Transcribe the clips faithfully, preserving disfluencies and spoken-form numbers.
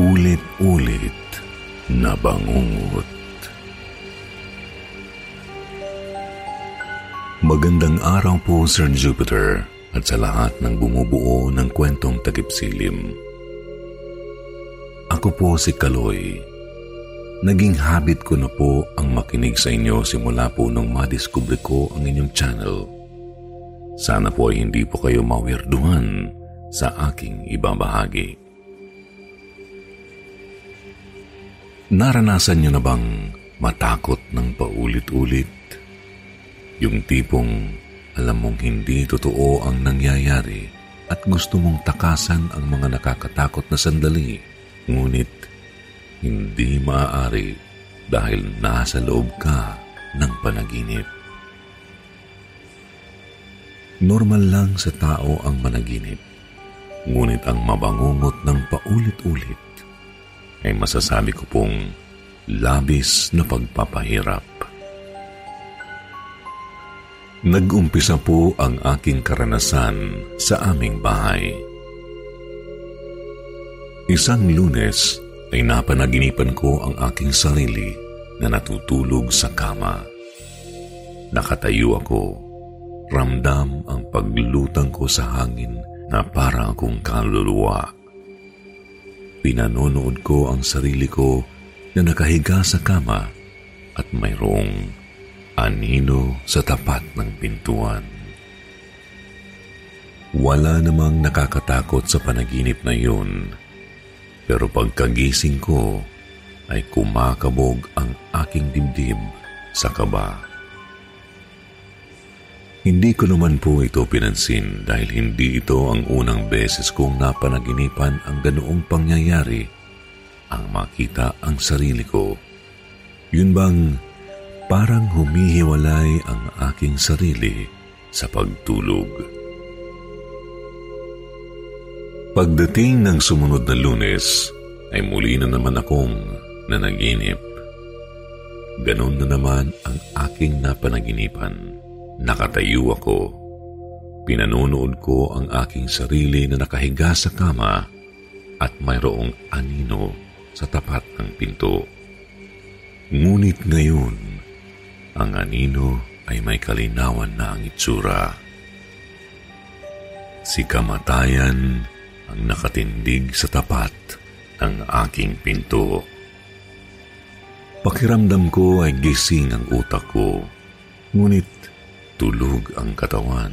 Paulit-ulit na bangungot. Magandang araw po, Sir Jupiter, at sa lahat ng bumubuo ng kwentong takipsilim. Ako po si Kaloy. Naging habit ko na po ang makinig sa inyo simula po nung madiskubre ko ang inyong channel. Sana po ay hindi po kayo mawirduhan sa aking ibabahagi. Naranasan niyo na bang matakot ng paulit-ulit? Yung tipong alam mong hindi totoo ang nangyayari at gusto mong takasan ang mga nakakatakot na sandali, ngunit hindi maaari dahil nasa loob ka ng panaginip. Normal lang sa tao ang managinip, ngunit ang mabangungot ng paulit-ulit ay masasabi ko pong labis na pagpapahirap. Nag-umpisa po ang aking karanasan sa aming bahay. Isang Lunes ay napanaginipan ko ang aking sarili na natutulog sa kama. Nakatayo ako, ramdam ang paglutang ko sa hangin na para akong kaluluwa. Pinanonood ko ang sarili ko na nakahiga sa kama at mayroong anino sa tapat ng pintuan. Wala namang nakakatakot sa panaginip na yun, pero pagkagising ko ay kumakabog ang aking dibdib sa kaba. Hindi ko naman po ito pinansin dahil hindi ito ang unang beses kong napanaginipan ang ganoong pangyayari, ang makita ang sarili ko. Yun bang parang humihiwalay ang aking sarili sa pagtulog. Pagdating ng sumunod na Lunes ay muli na naman akong nanaginip. Ganon na naman ang aking napanaginipan. Nakatayo ako. Pinanonood ko ang aking sarili na nakahiga sa kama at mayroong anino sa tapat ng pinto. Ngunit ngayon, ang anino ay may kalinawan na ang itsura. Si kamatayan ang nakatindig sa tapat ng aking pinto. Pakiramdam ko ay gising ang utak ko, ngunit tulog ang katawan.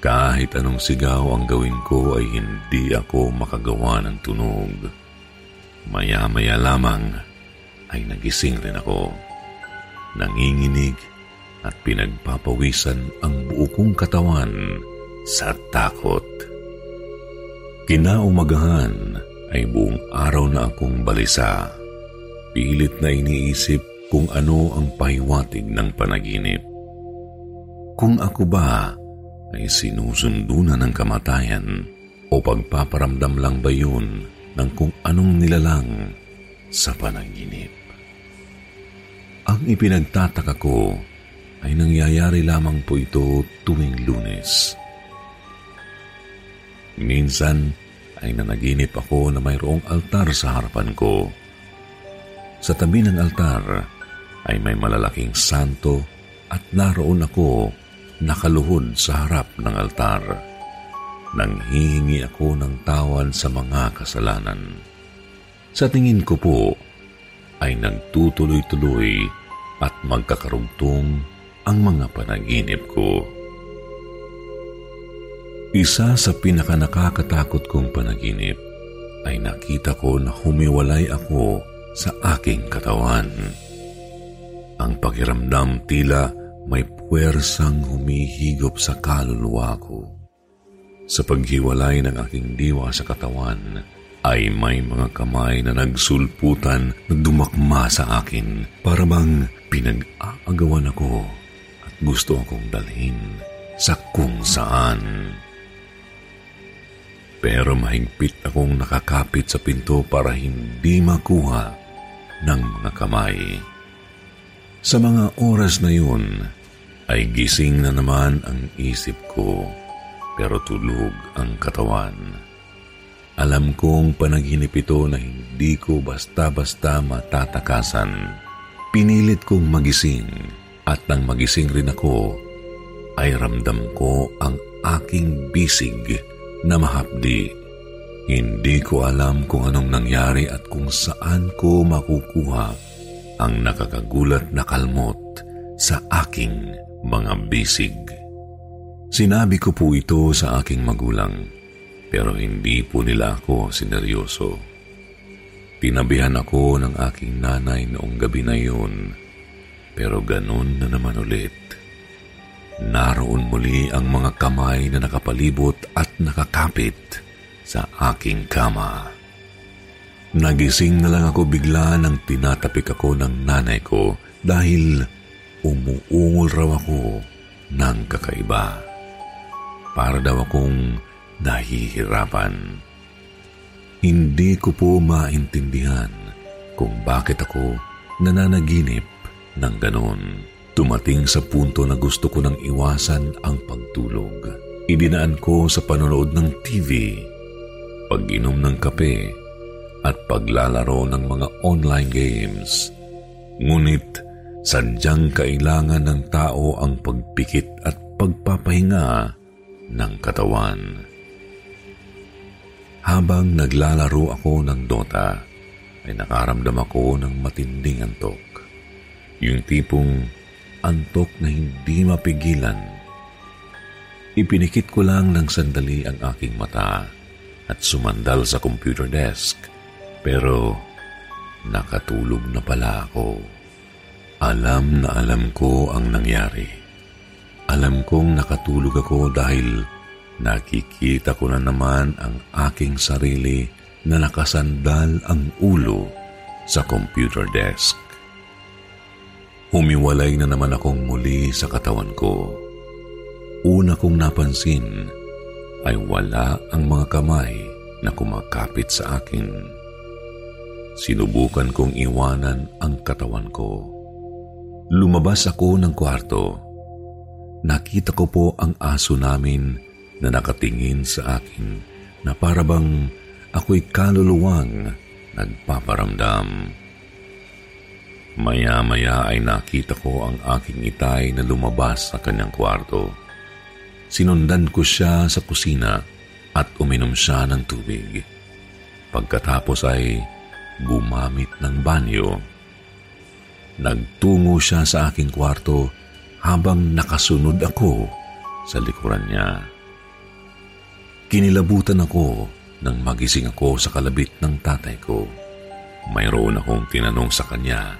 Kahit anong sigaw ang gawin ko ay hindi ako makagawa ng tunog. Maya-maya lamang ay nagising rin ako. Nanginginig at pinagpapawisan ang buo kong katawan sa takot. Kinaumagahan ay buong araw na akong balisa. Pilit na iniisip kung ano ang pahiwatig ng panaginip. Kung ako ba ay sinusundo na ng kamatayan o pagpaparamdam lang ba yun ng kung anong nilalang sa panaginip? Ang ipinagtataka ko ay nangyayari lamang po ito tuwing Lunes. Minsan ay nanaginip ako na mayroong altar sa harapan ko. Sa tabi ng altar ay may malalaking santo at naroon ako nakaluhod sa harap ng altar nang hihingi ako ng tawad sa mga kasalanan. Sa tingin ko po ay nagtutuloy-tuloy at magkakarugtong ang mga panaginip ko. Isa sa pinakanakakatakot kong panaginip ay nakita ko na humiwalay ako sa aking katawan. Ang pakiramdam tila may puwersang humihigop sa kaluluwa ko. Sa paghiwalay ng aking diwa sa katawan, ay may mga kamay na nagsulputan na dumakma sa akin, para bang pinag-aagawan ako at gusto akong dalhin sa kung saan. Pero mahigpit akong nakakapit sa pinto para hindi makuha ng mga kamay. Sa mga oras na yun, ay gising na naman ang isip ko, pero tulog ang katawan. Alam kong panaginip ito na hindi ko basta-basta matatakasan. Pinilit kong magising, at nang magising rin ako, ay ramdam ko ang aking bisig na mahapdi. Hindi ko alam kung anong nangyari at kung saan ko makukuha ang nakakagulat na kalmot sa aking mga bisig. Sinabi ko po ito sa aking magulang, pero hindi po nila ako sineryoso. Tinabihan ako ng aking nanay noong gabi na yun, pero ganun na naman ulit. Naroon muli ang mga kamay na nakapalibot at nakakapit sa aking kama. Nagising na lang ako bigla nang tinatapik ako ng nanay ko dahil umuungol raw ako ng kakaiba. Para daw akong nahihirapan. Hindi ko po maintindihan kung bakit ako nananaginip ng ganon. Tumating sa punto na gusto ko nang iwasan ang pagtulog. Idinaan ko sa panonood ng T V, pag-inom ng kape, at paglalaro ng mga online games. Ngunit sadyang kailangan ng tao ang pagpikit at pagpapahinga ng katawan. Habang naglalaro ako ng Dota, ay nakaramdam ako ng matinding antok. Yung tipong antok na hindi mapigilan. Ipinikit ko lang ng sandali ang aking mata at sumandal sa computer desk. Pero nakatulog na pala ako. Alam na alam ko ang nangyari. Alam kong nakatulog ako dahil nakikita ko na naman ang aking sarili na nakasandal ang ulo sa computer desk. Humiwalay na naman akong muli sa katawan ko. Una kong napansin ay wala ang mga kamay na kumakapit sa akin. Sinubukan kong iwanan ang katawan ko. Lumabas ako ng kwarto. Nakita ko po ang aso namin na nakatingin sa akin na parabang ako'y kaluluwang nagpaparamdam. Maya-maya ay nakita ko ang aking itay na lumabas sa kanyang kwarto. Sinundan ko siya sa kusina at uminom siya ng tubig. Pagkatapos ay gumamit ng banyo. Nagtungo siya sa aking kwarto habang nakasunod ako sa likuran niya. Kinilabutan ako nang magising ako sa kalabit ng tatay ko. Mayroon akong tinanong sa kanya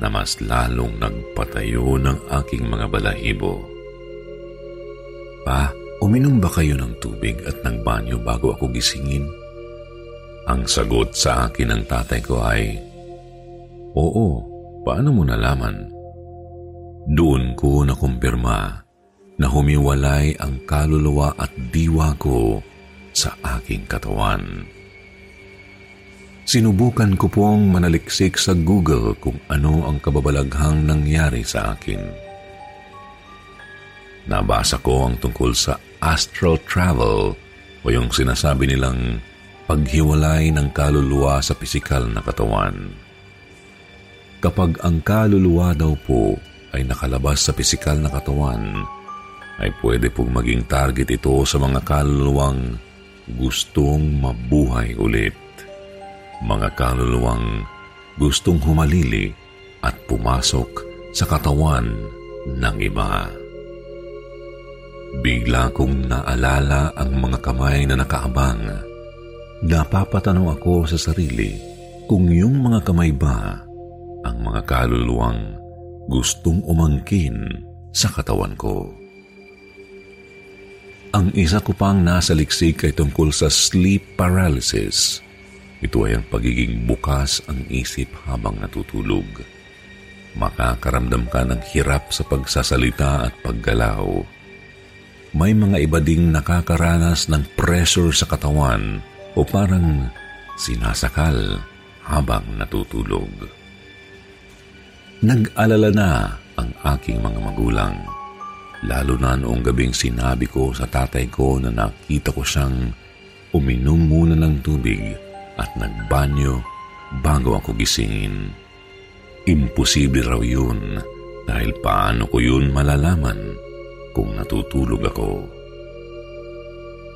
na mas lalong nagpatayo ng aking mga balahibo. Pa, uminom ba kayo ng tubig at ng banyo bago ako gisingin? Ang sagot sa akin ng tatay ko ay, oo, paano mo nalaman? Doon ko nakumpirma na humiwalay ang kaluluwa at diwa ko sa aking katawan. Sinubukan ko pong manaliksik sa Google kung ano ang kababalaghang nangyari sa akin. Nabasa ko ang tungkol sa astral travel o yung sinasabi nilang paghiwalay ng kaluluwa sa pisikal na katawan. Kapag ang kaluluwa daw po ay nakalabas sa pisikal na katawan, ay pwede pong maging target ito sa mga kaluluwang gustong mabuhay ulit. Mga kaluluwang gustong humalili at pumasok sa katawan ng iba. Bigla kong naalala ang mga kamay na nakaabang. Napapatanong ako sa sarili kung yung mga kamay ba ang mga kaluluwang gustong umangkin sa katawan ko. Ang isa ko pang nasa liksik ay tungkol sa sleep paralysis. Ito ay ang pagiging bukas ang isip habang natutulog. Makakaramdam ka ng hirap sa pagsasalita at paggalaw. May mga iba ding nakakaranas ng pressure sa katawan o parang sinasakal habang natutulog. Nag-alala na ang aking mga magulang, lalo na noong gabing sinabi ko sa tatay ko na nakita ko siyang uminom muna ng tubig at nagbanyo bago ako gisingin. Imposible raw yun dahil paano ko yun malalaman kung natutulog ako.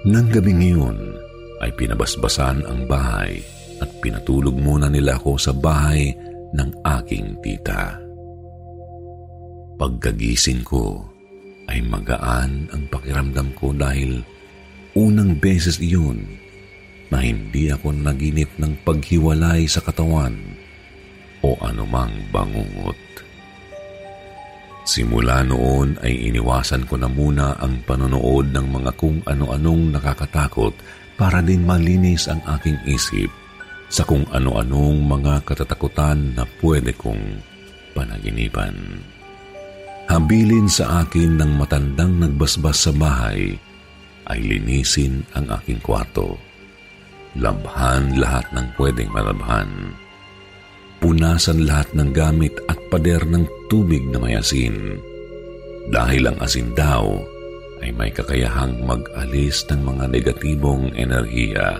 Nang gabing iyon ay pinabasbasan ang bahay at pinatulog muna nila ako sa bahay ng aking tita. Pagkagising ko ay magaan ang pakiramdam ko dahil unang beses iyon na hindi ako naginip ng paghiwalay sa katawan o anumang bangungot. Simula noon ay iniwasan ko na muna ang panonood ng mga kung ano-anong nakakatakot para din malinis ang aking isip sa kung ano-anong mga katatakutan na pwede kong panaginipan. Habilin sa akin ng matandang nagbasbas sa bahay ay linisin ang aking kwarto. Labhan lahat ng pwedeng malabhan. Punasan lahat ng gamit at pader ng tubig na may asin. Dahil ang asin daw ay may kakayahang mag-alis ng mga negatibong enerhiya.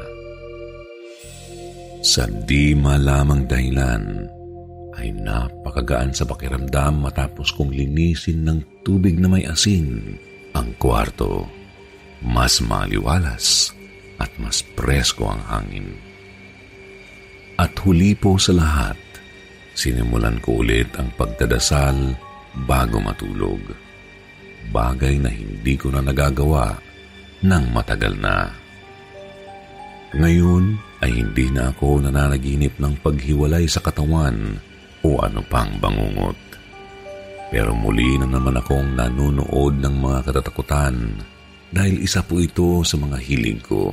Sa di malamang dahilan, ay napakagaan sa pakiramdam matapos kong linisin ng tubig na may asin ang kwarto. Mas maliwalas at mas presko ang hangin. At huli po sa lahat, sinimulan ko ulit ang pagdadasal bago matulog. Bagay na hindi ko na nagagawa ng matagal na. Ngayon ay hindi na ako nananaginip ng paghiwalay sa katawan o ano pang bangungot. Pero muli na naman akong nanunood ng mga katatakutan dahil isa po ito sa mga hilig ko.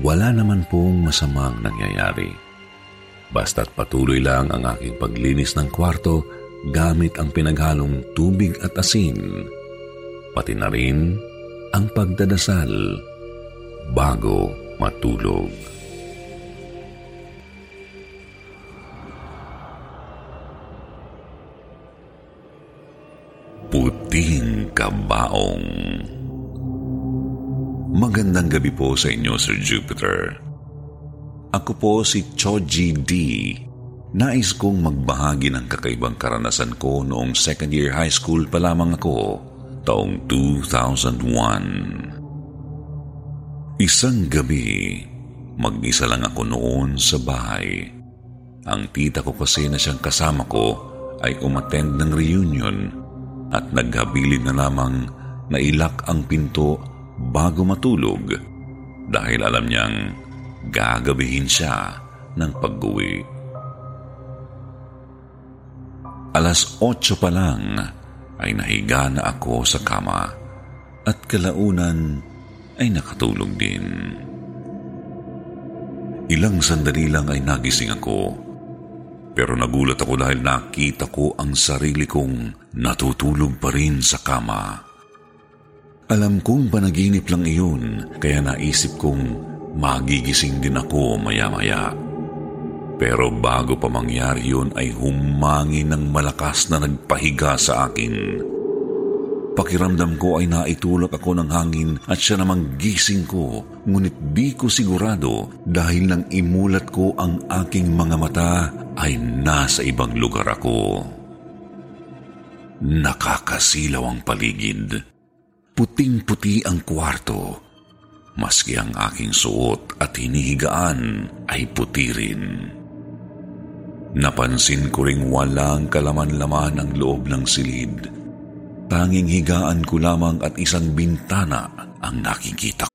Wala naman pong masamang nangyayari. Basta't patuloy lang ang aking paglinis ng kwarto gamit ang pinaghalong tubig at asin, pati na rin ang pagdadasal bago matulog. Puting Kabaong. Magandang gabi po sa inyo, Sir Jupiter. Ako po si Choji D. Nais kong magbahagi ng kakaibang karanasan ko noong second year high school pa lamang ako, taong two thousand one. Isang gabi, mag-isa lang ako noon sa bahay. Ang tita ko kasi na siyang kasama ko ay umattend ng reunion at naghabilin na lamang na ilak ang pinto bago matulog dahil alam niyang gagabihin siya ng pag-uwi. Alas otso pa lang ay nahiga na ako sa kama at kalaunan ay nakatulog din. Ilang sandali lang ay nagising ako. Pero nagulat ako dahil nakita ko ang sarili kong natutulog pa rin sa kama. Alam kong panaginip lang iyon, kaya naisip kong magigising din ako maya-maya. Pero bago pa mangyari yun ay humangin ng malakas na nagpahiga sa akin. Pakiramdam ko ay naitulak ako ng hangin at siya namang gising ko, ngunit di ko sigurado dahil nang imulat ko ang aking mga mata ay nasa ibang lugar ako. Nakakasilaw ang paligid. Puting-puti ang kwarto. Maski ang aking suot at hinihigaan ay puti rin. Napansin ko ring walang kalaman-laman ang loob ng silid. Tanging higaan ko lamang at isang bintana ang nakikita ko.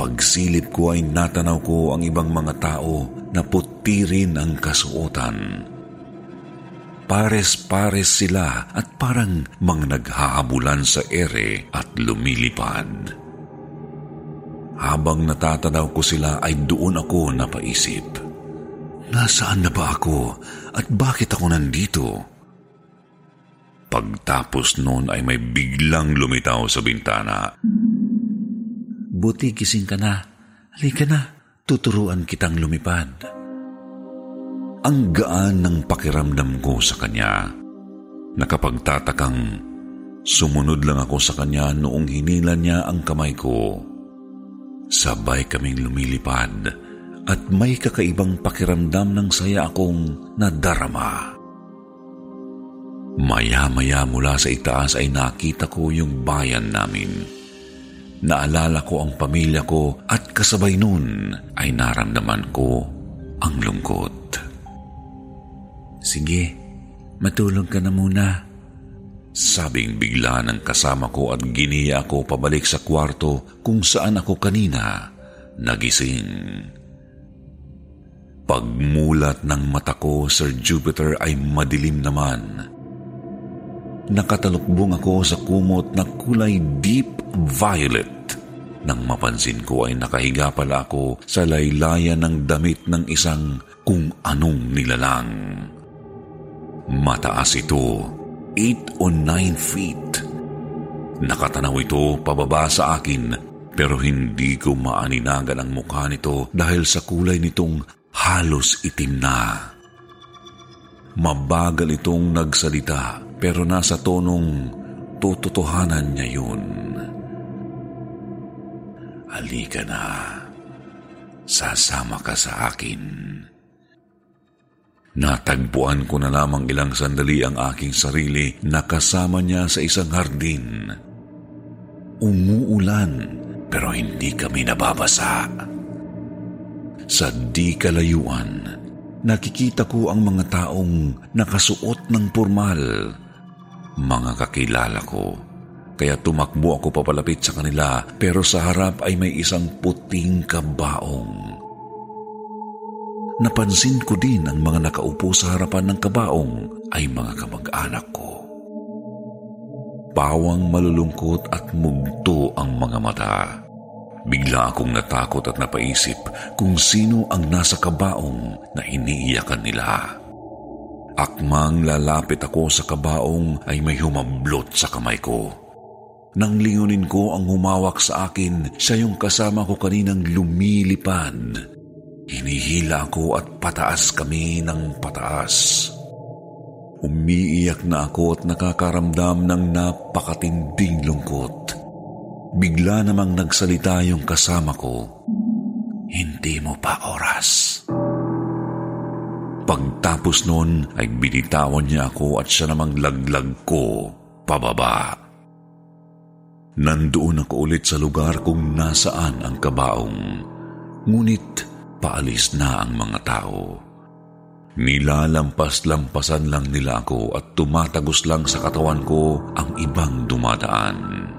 Pagsilip ko ay natanaw ko ang ibang mga tao na puti rin ang kasuotan. Pares-pares sila at parang mga naghahabulan sa ere at lumilipad. Habang natatanaw ko sila ay doon ako napaisip. Nasaan na ba ako at bakit ako nandito? Pagtapos noon ay may biglang lumitaw sa bintana. Buti gising ka na. Halika na. Tuturuan kitang lumipad. Ang gaan ng pakiramdam ko sa kanya. Nakapagtatakang sumunod lang ako sa kanya noong hinila niya ang kamay ko. Sabay kaming lumilipad at may kakaibang pakiramdam ng saya akong nadarama. Maya-maya mula sa itaas ay nakita ko yung bayan namin. Naalala ko ang pamilya ko at kasabay nun ay naramdaman ko ang lungkot. Sige, matulog ka na muna. Sabing bigla ng kasama ko at giniya ako pabalik sa kwarto kung saan ako kanina nagising. Pagmulat ng mata ko, Sir Jupiter, ay madilim naman. Nakatalukbong ako sa kumot na kulay deep violet. Nang mapansin ko ay nakahiga pala ako sa laylayan ng damit ng isang kung anong nilalang. Mataas ito, eight or nine feet. Nakatanaw ito pababa sa akin pero hindi ko maaninagan ang mukha nito dahil sa kulay nitong halos itim na. Mabagal itong nagsalita pero nasa tonong tututuhanan niya yun. Halika na. Sasama ka sa akin. Natagpuan ko na lamang ilang sandali ang aking sarili na kasama niya sa isang hardin. Umuulan pero hindi kami nababasa. Sa di kalayuan, nakikita ko ang mga taong nakasuot ng pormal. Mga kakilala ko, kaya tumakbo ako papalapit sa kanila pero sa harap ay may isang puting kabaong. Napansin ko din ang mga nakaupo sa harapan ng kabaong ay mga kamag-anak ko. Pawang malulungkot at mugto ang mga mata. Bigla akong natakot at napaisip kung sino ang nasa kabaong na iniiyakan nila. Akmang lalapit ako sa kabaong ay may humablot sa kamay ko. Nang lingunin ko ang humawak sa akin, siya yung kasama ko kaninang lumilipad. Hinihila ako at pataas kami ng pataas. Umiiyak na ako at nakakaramdam ng napakatinding lungkot. Bigla namang nagsalita yung kasama ko. Hindi mo pa oras. Pagtapos noon ay binitawan niya ako at siya namang laglag ko pababa. Nandoon ako ulit sa lugar kung nasaan ang kabaong. Ngunit paalis na ang mga tao. Nilalampas-lampasan lang nila ako at tumatagos lang sa katawan ko ang ibang dumadaan.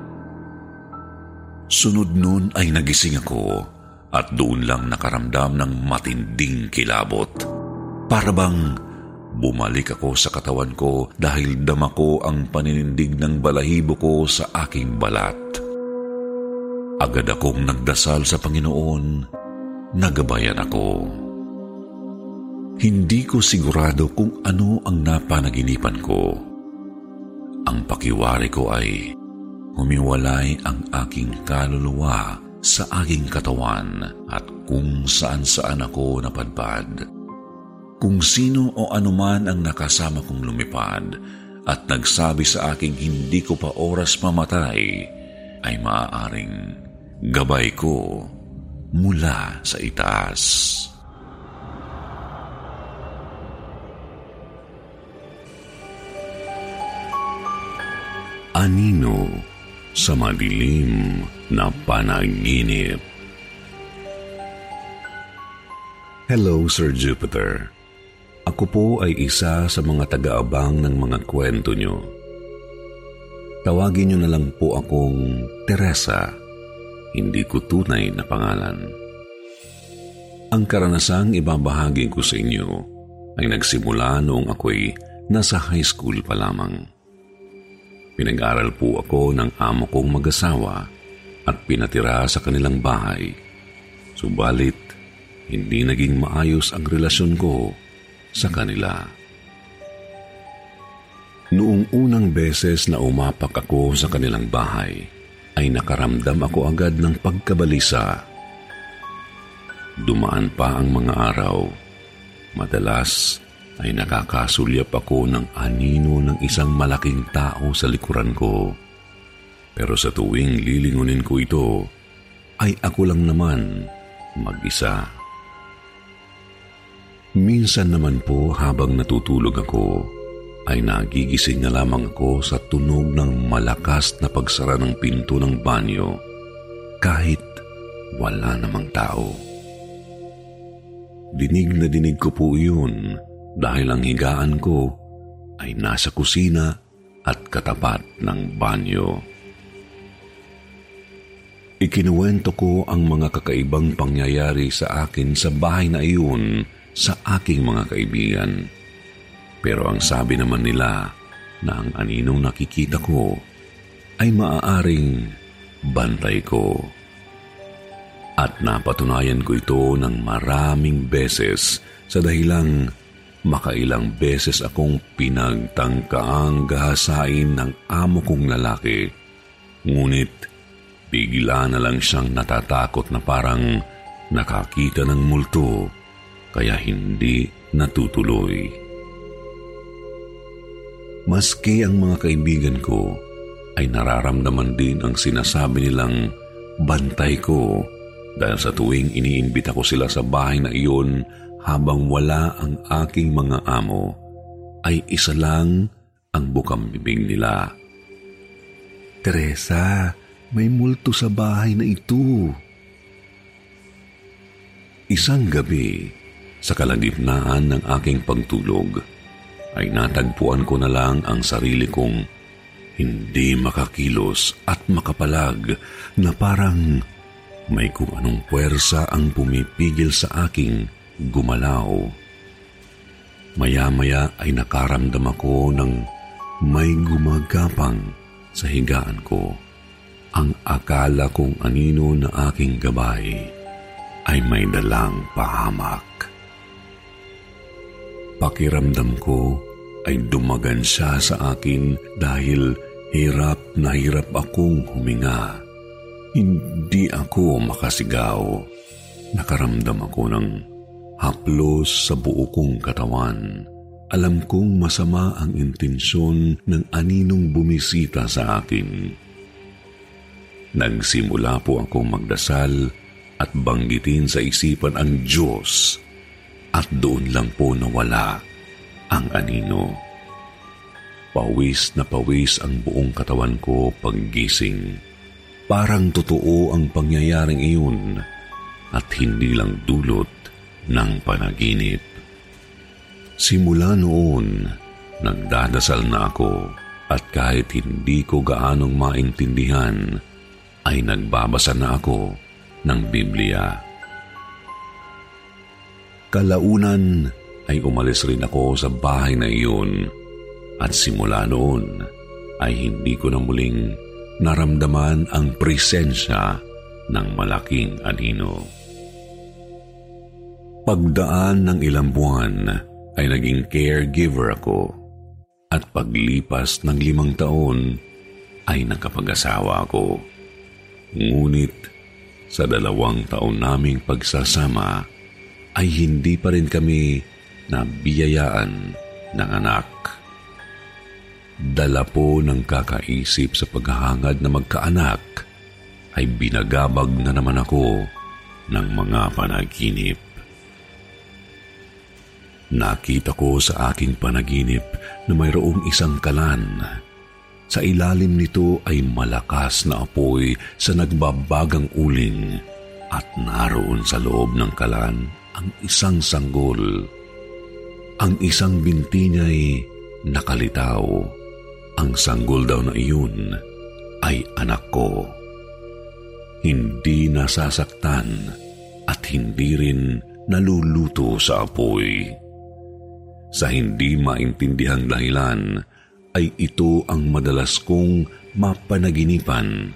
Sunod noon ay nagising ako at doon lang nakaramdam ng matinding kilabot. Para bang bumalik ako sa katawan ko dahil dama ko ang paninindig ng balahibo ko sa aking balat. Agad akong nagdasal sa Panginoon. Nagabayan ako. Hindi ko sigurado kung ano ang napanaginipan ko. Ang pakiwari ko ay humiwalay ang aking kaluluwa sa aking katawan at kung saan-saan ako napadpad. Kung sino o anuman ang nakasama kong lumipad at nagsabi sa aking hindi ko pa oras mamatay, ay maaaring gabay ko mula sa itaas. Anino sa madilim na panaginip. Hello, Sir Jupiter. Ako po ay isa sa mga tagaabang ng mga kwento nyo. Tawagin nyo na lang po akong Teresa. Hindi ko tunay na pangalan. Ang karanasang ibabahagi ko sa inyo ay nagsimula noong ako'y nasa high school pa lamang. Pinag-aral po ako ng amo kong mag-asawa at pinatira sa kanilang bahay. Subalit, hindi naging maayos ang relasyon ko sa kanila. Noong unang beses na umapak ako sa kanilang bahay, ay nakaramdam ako agad ng pagkabalisa. Dumaan pa ang mga araw. Madalas ay nakakasulyap ako ng anino ng isang malaking tao sa likuran ko. Pero sa tuwing lilingunin ko ito, ay ako lang naman mag-isa. Minsan naman po habang natutulog ako, ay nagigising na lamang ako sa tunog ng malakas na pagsara ng pinto ng banyo kahit wala namang tao. Dinig na dinig ko po yun dahil ang higaan ko ay nasa kusina at katapat ng banyo. Ikinuwento ko ang mga kakaibang pangyayari sa akin sa bahay na iyon sa aking mga kaibigan. Pero ang sabi naman nila na ang aninong nakikita ko ay maaaring bantay ko. At napatunayan ko ito ng maraming beses sa dahilang makailang beses akong pinagtangkaang gahasain ng amo kong lalaki. Ngunit bigla na lang siyang natatakot na parang nakakita ng multo kaya hindi natutuloy. Maski ang mga kaibigan ko ay nararamdaman din ang sinasabi nilang bantay ko dahil sa tuwing iniimbita ko sila sa bahay na iyon habang wala ang aking mga amo ay isa lang ang bukang bibig nila. Teresa, may multo sa bahay na ito. Isang gabi, sa kalagitnaan ng aking pagtulog, ay natagpuan ko na lang ang sarili kong hindi makakilos at makapalag na parang may kung anong puwersa ang pumipigil sa aking gumalaw. Maya-maya ay nakaramdam ako ng may gumagapang sa higaan ko. Ang akala kong anino na aking gabay ay may dalang pahamak. Pakiramdam ko ay dumagan siya sa akin dahil hirap na hirap akong huminga. Hindi ako makasigaw. Nakaramdam ako ng haplos sa buo kong katawan. Alam kong masama ang intensyon ng aninong bumisita sa akin. Nagsimula po akong magdasal at banggitin sa isipan ang Diyos. At doon lang po nawala ang anino. Pawis na pawis ang buong katawan ko paggising. Parang totoo ang pangyayaring iyon at hindi lang dulot ng panaginip. Simula noon, nagdadasal na ako at kahit hindi ko gaanong maintindihan, ay nagbabasa na ako ng Biblia. Kalaunan ay umalis rin ako sa bahay na iyon at simula noon ay hindi ko na muling naramdaman ang presensya ng malaking anino. Pagdaan ng ilang buwan, ay naging caregiver ako at paglipas ng limang taon ay nakapag-asawa ako. Ngunit sa dalawang taon naming pagsasama ay hindi pa rin kami nabiyayaan ng anak. Dala po ng kakaisip sa paghahangad na magkaanak ay binagabag na naman ako ng mga panaginip. Nakita ko sa aking panaginip na mayroong isang kalan. Sa ilalim nito ay malakas na apoy sa nagbabagang uling at naroon sa loob ng kalan ang isang sanggol. Ang isang binti niya'y nakalitaw. Ang sanggol daw na iyon ay anak ko. Hindi nasasaktan at hindi rin naluluto sa apoy. Sa hindi maintindihang dahilan ay ito ang madalas kong mapanaginipan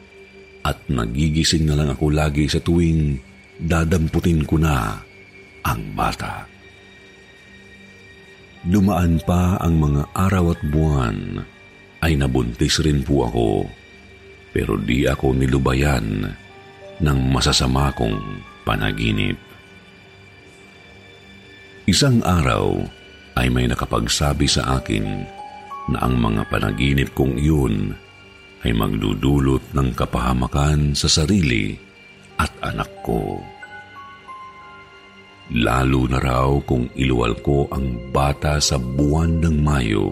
at nagigising na lang ako lagi sa tuwing dadamputin ko na ang bata. Dumaan pa ang mga araw at buwan ay nabuntis rin po ako pero di ako nilubayan ng masasama kong panaginip. Isang araw ay may nakapagsabi sa akin na ang mga panaginip kong iyon ay magdudulot ng kapahamakan sa sarili at anak ko. Lalo na raw kung iluwal ko ang bata sa buwan ng Mayo,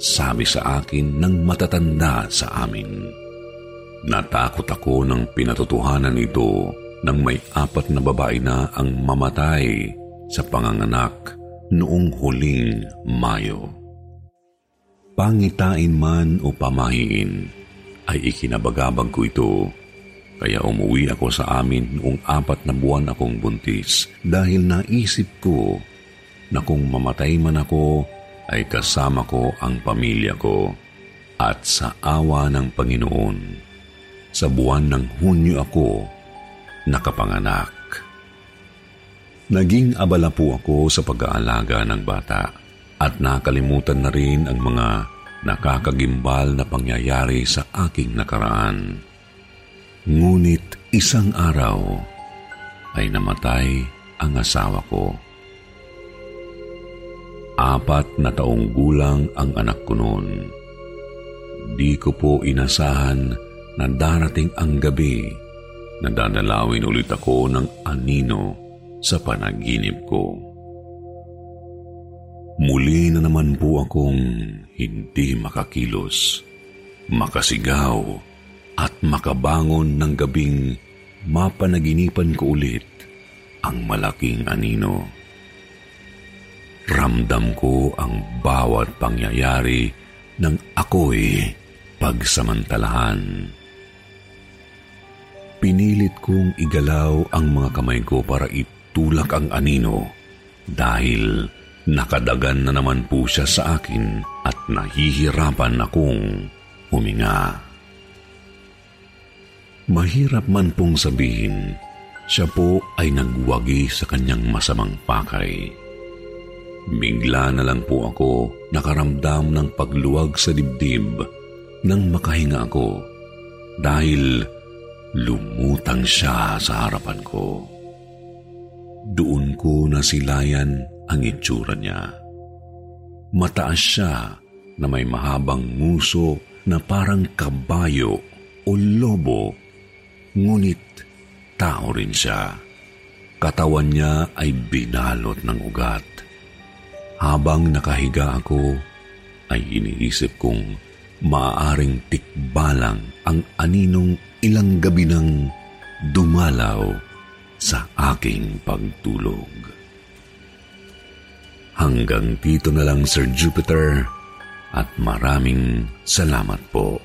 sabi sa akin ng matatanda sa amin. Natakot ako ng pinatotohanan ito nang may apat na babae na ang mamatay sa panganganak noong huling Mayo. Pangitain man o pamahiin ay ikinabagabag ko ito kaya umuwi ako sa amin noong apat na buwan akong buntis dahil naisip ko na kung mamatay man ako ay kasama ko ang pamilya ko at sa awa ng Panginoon. Sa buwan ng Hunyo ako nakapanganak. Naging abala po ako sa pag-aalaga ng bata at nakalimutan na rin ang mga nakakagimbal na pangyayari sa aking nakaraan. Ngunit isang araw ay namatay ang asawa ko. Apat na taong gulang ang anak ko noon. Di ko po inasahan na darating ang gabi na dadalawin ulit ako ng anino sa panaginip ko. Muli na naman po akong hindi makakilos, makasigaw at makabangon ng gabing mapanaginipan ko ulit ang malaking anino. Ramdam ko ang bawat pangyayari ng ako'y pagsamantalahan. Pinilit kong igalaw ang mga kamay ko para ito tulak ang anino dahil nakadagan na naman po siya sa akin at nahihirapan akong huminga. Mahirap man pong sabihin, siya po ay nagwagi sa kanyang masamang pakay. Bigla na lang po ako nakaramdam ng pagluwag sa dibdib nang makahinga ako dahil lumutang siya sa harapan ko. Doon ko nasilayan ang itsura niya. Mataas siya na may mahabang nguso na parang kabayo o lobo, ngunit tao rin siya. Katawan niya ay binalot ng ugat. Habang nakahiga ako, ay iniisip kong maaaring tikbalang ang aninong ilang gabi nang dumalaw sa aking pagtulog. Hanggang dito na lang, Sir Jupiter, at maraming salamat po.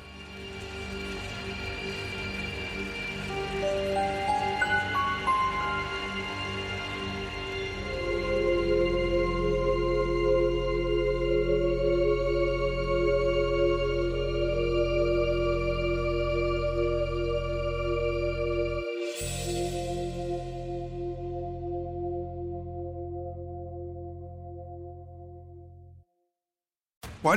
Why